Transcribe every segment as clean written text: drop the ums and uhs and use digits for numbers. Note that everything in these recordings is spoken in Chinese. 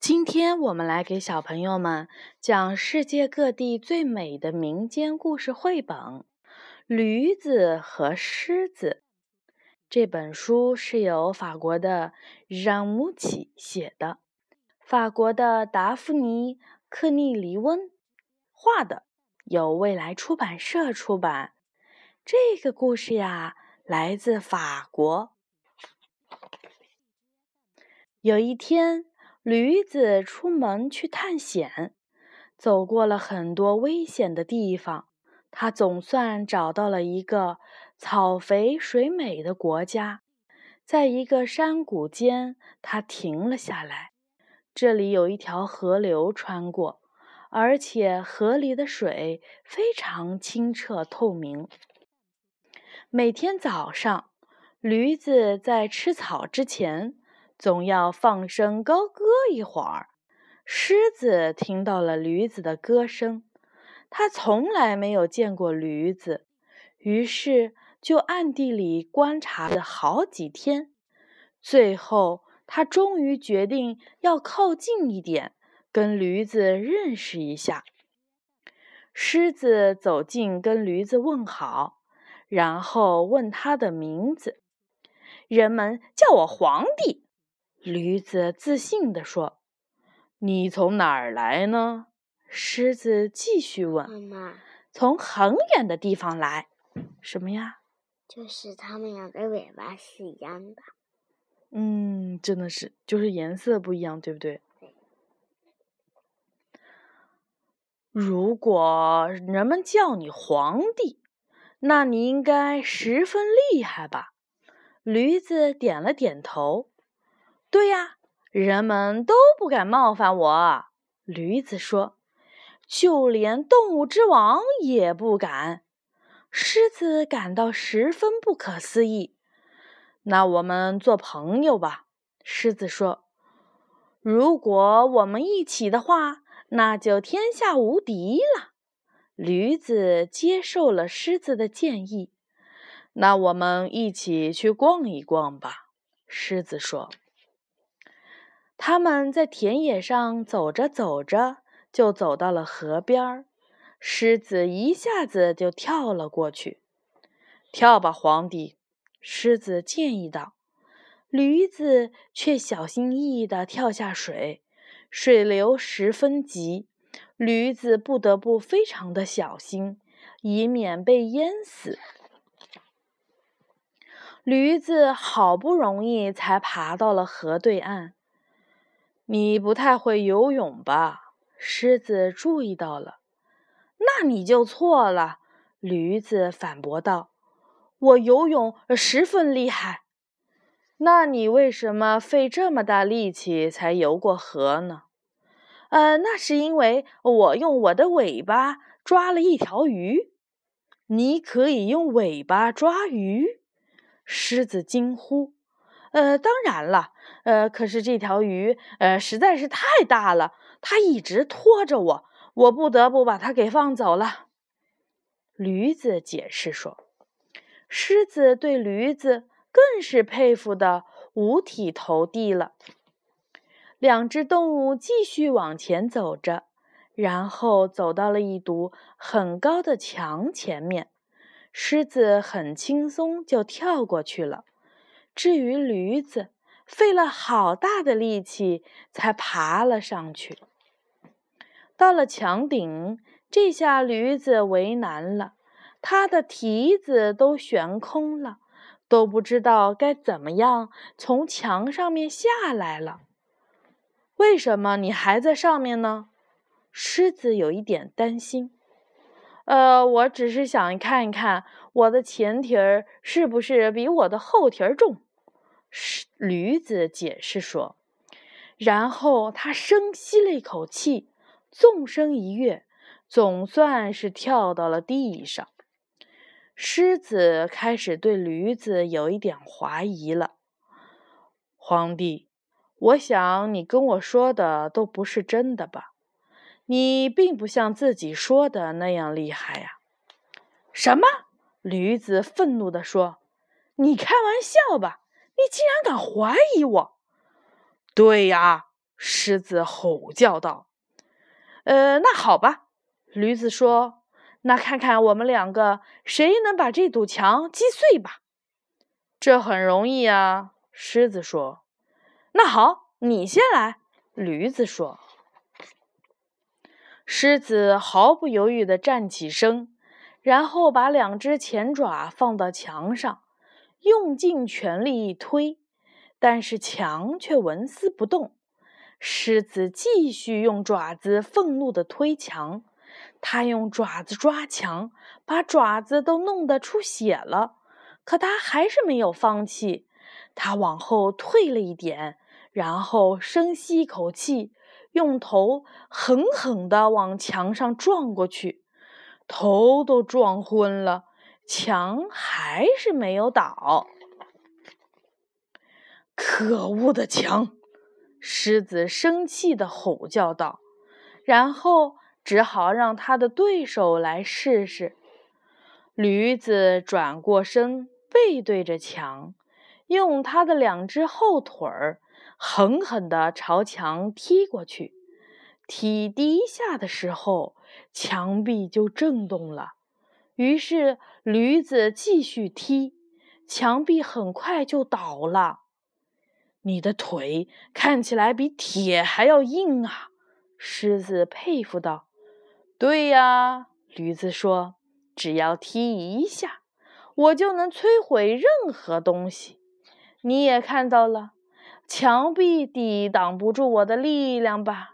今天我们来给小朋友们讲世界各地最美的民间故事绘本《驴子和狮子》。这本书是由法国的让穆奇写的，法国的达芙妮·克利黎温画的，由未来出版社出版。这个故事呀，来自法国。有一天，驴子出门去探险，走过了很多危险的地方，他总算找到了一个草肥水美的国家。在一个山谷间，他停了下来。这里有一条河流穿过，而且河里的水非常清澈透明。每天早上，驴子在吃草之前总要放声高歌一会儿。狮子听到了驴子的歌声，它从来没有见过驴子，于是就暗地里观察了好几天。最后，它终于决定要靠近一点，跟驴子认识一下。狮子走近跟驴子问好，然后问它的名字。人们叫我皇帝，驴子自信地说。你从哪儿来呢？狮子继续问。妈妈，从很远的地方来。什么呀？就是它们两个尾巴是一样的。真的是，就是颜色不一样，对不对？对。如果人们叫你皇帝，那你应该十分厉害吧？驴子点了点头。对呀，人们都不敢冒犯我，驴子说，就连动物之王也不敢。狮子感到十分不可思议。那我们做朋友吧，狮子说，如果我们一起的话，那就天下无敌了。驴子接受了狮子的建议。那我们一起去逛一逛吧，狮子说。他们在田野上走着走着，就走到了河边。狮子一下子就跳了过去。跳吧，皇帝，狮子建议道。驴子却小心翼翼地跳下水，水流十分急，驴子不得不非常的小心，以免被淹死。驴子好不容易才爬到了河对岸。你不太会游泳吧？狮子注意到了。那你就错了，驴子反驳道。我游泳十分厉害。那你为什么费这么大力气才游过河呢？那是因为我用我的尾巴抓了一条鱼。你可以用尾巴抓鱼？狮子惊呼。当然了，可是这条鱼实在是太大了，它一直拖着我，我不得不把它给放走了。驴子解释说。狮子对驴子更是佩服得五体投地了。两只动物继续往前走着，然后走到了一堵很高的墙前面，狮子很轻松就跳过去了。至于驴子，费了好大的力气才爬了上去。到了墙顶，这下驴子为难了，它的蹄子都悬空了，都不知道该怎么样从墙上面下来了。为什么你还在上面呢？狮子有一点担心。我只是想看一看我的前蹄儿是不是比我的后蹄儿重。驴子解释说，然后他深吸了一口气，纵身一跃，总算是跳到了地上。狮子开始对驴子有一点怀疑了。皇帝，我想你跟我说的都不是真的吧？你并不像自己说的那样厉害呀。什么？驴子愤怒地说，你开玩笑吧？你竟然敢怀疑我！对呀，狮子吼叫道。那好吧，驴子说，那看看我们两个谁能把这堵墙击碎吧。这很容易啊，狮子说。那好，你先来，驴子说。狮子毫不犹豫地站起身，然后把两只前爪放到墙上，用尽全力一推，但是墙却纹丝不动。狮子继续用爪子愤怒地推墙，它用爪子抓墙，把爪子都弄得出血了，可它还是没有放弃。它往后退了一点，然后深吸一口气，用头狠狠地往墙上撞过去，头都撞昏了，墙还是没有倒。可恶的墙！狮子生气地吼叫道，然后只好让他的对手来试试。驴子转过身，背对着墙，用他的两只后腿儿狠狠地朝墙踢过去，踢第一下的时候，墙壁就震动了。于是驴子继续踢，墙壁很快就倒了。你的腿看起来比铁还要硬啊，狮子佩服道。对呀，驴子说，只要踢一下，我就能摧毁任何东西。你也看到了，墙壁抵挡不住我的力量吧？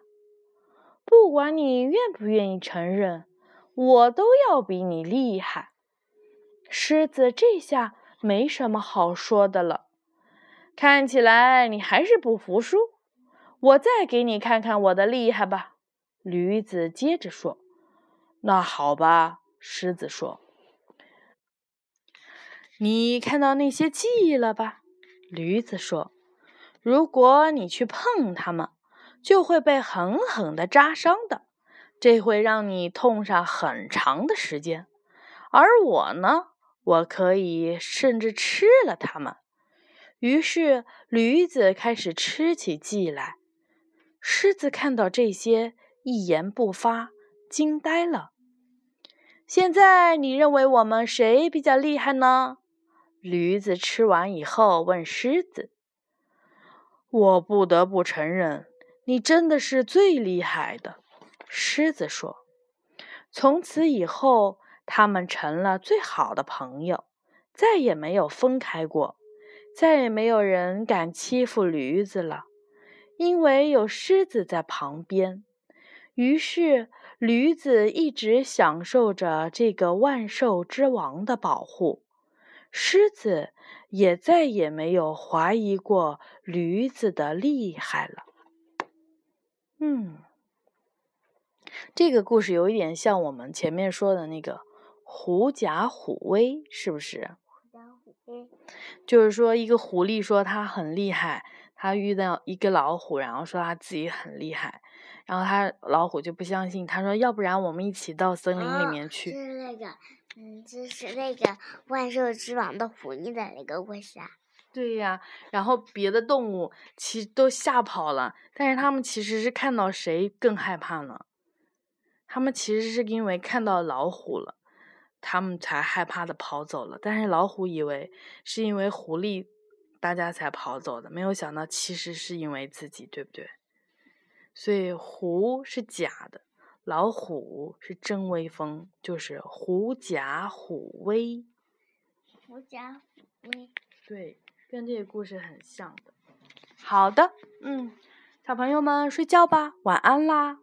不管你愿不愿意承认，我都要比你厉害。狮子这下没什么好说的了。看起来你还是不服输，我再给你看看我的厉害吧。驴子接着说。那好吧，狮子说。你看到那些记忆了吧？驴子说。如果你去碰它们，就会被狠狠地扎伤的，这会让你痛上很长的时间。而我呢，我可以甚至吃了它们。于是驴子开始吃起记来。狮子看到这些，一言不发，惊呆了。现在你认为我们谁比较厉害呢？驴子吃完以后问狮子。我不得不承认，你真的是最厉害的，狮子说。从此以后，他们成了最好的朋友，再也没有分开过，再也没有人敢欺负驴子了，因为有狮子在旁边。于是，驴子一直享受着这个万兽之王的保护。狮子也再也没有怀疑过驴子的厉害了。这个故事有一点像我们前面说的那个狐假虎威，是不是？就是说一个狐狸说他很厉害，他遇到一个老虎，然后说他自己很厉害，然后他老虎就不相信，他说要不然我们一起到森林里面去。就是那个就是那个万兽之王的狐狸的那个故事啊。对呀，然后别的动物其实都吓跑了，但是他们其实是看到谁更害怕呢？他们其实是因为看到老虎了，他们才害怕的跑走了，但是老虎以为是因为狐狸大家才跑走的，没有想到其实是因为自己，对不对？所以狐是假的，老虎是真威风，就是狐假虎威。狐假虎威。对，跟这个故事很像的。好的，小朋友们睡觉吧，晚安啦。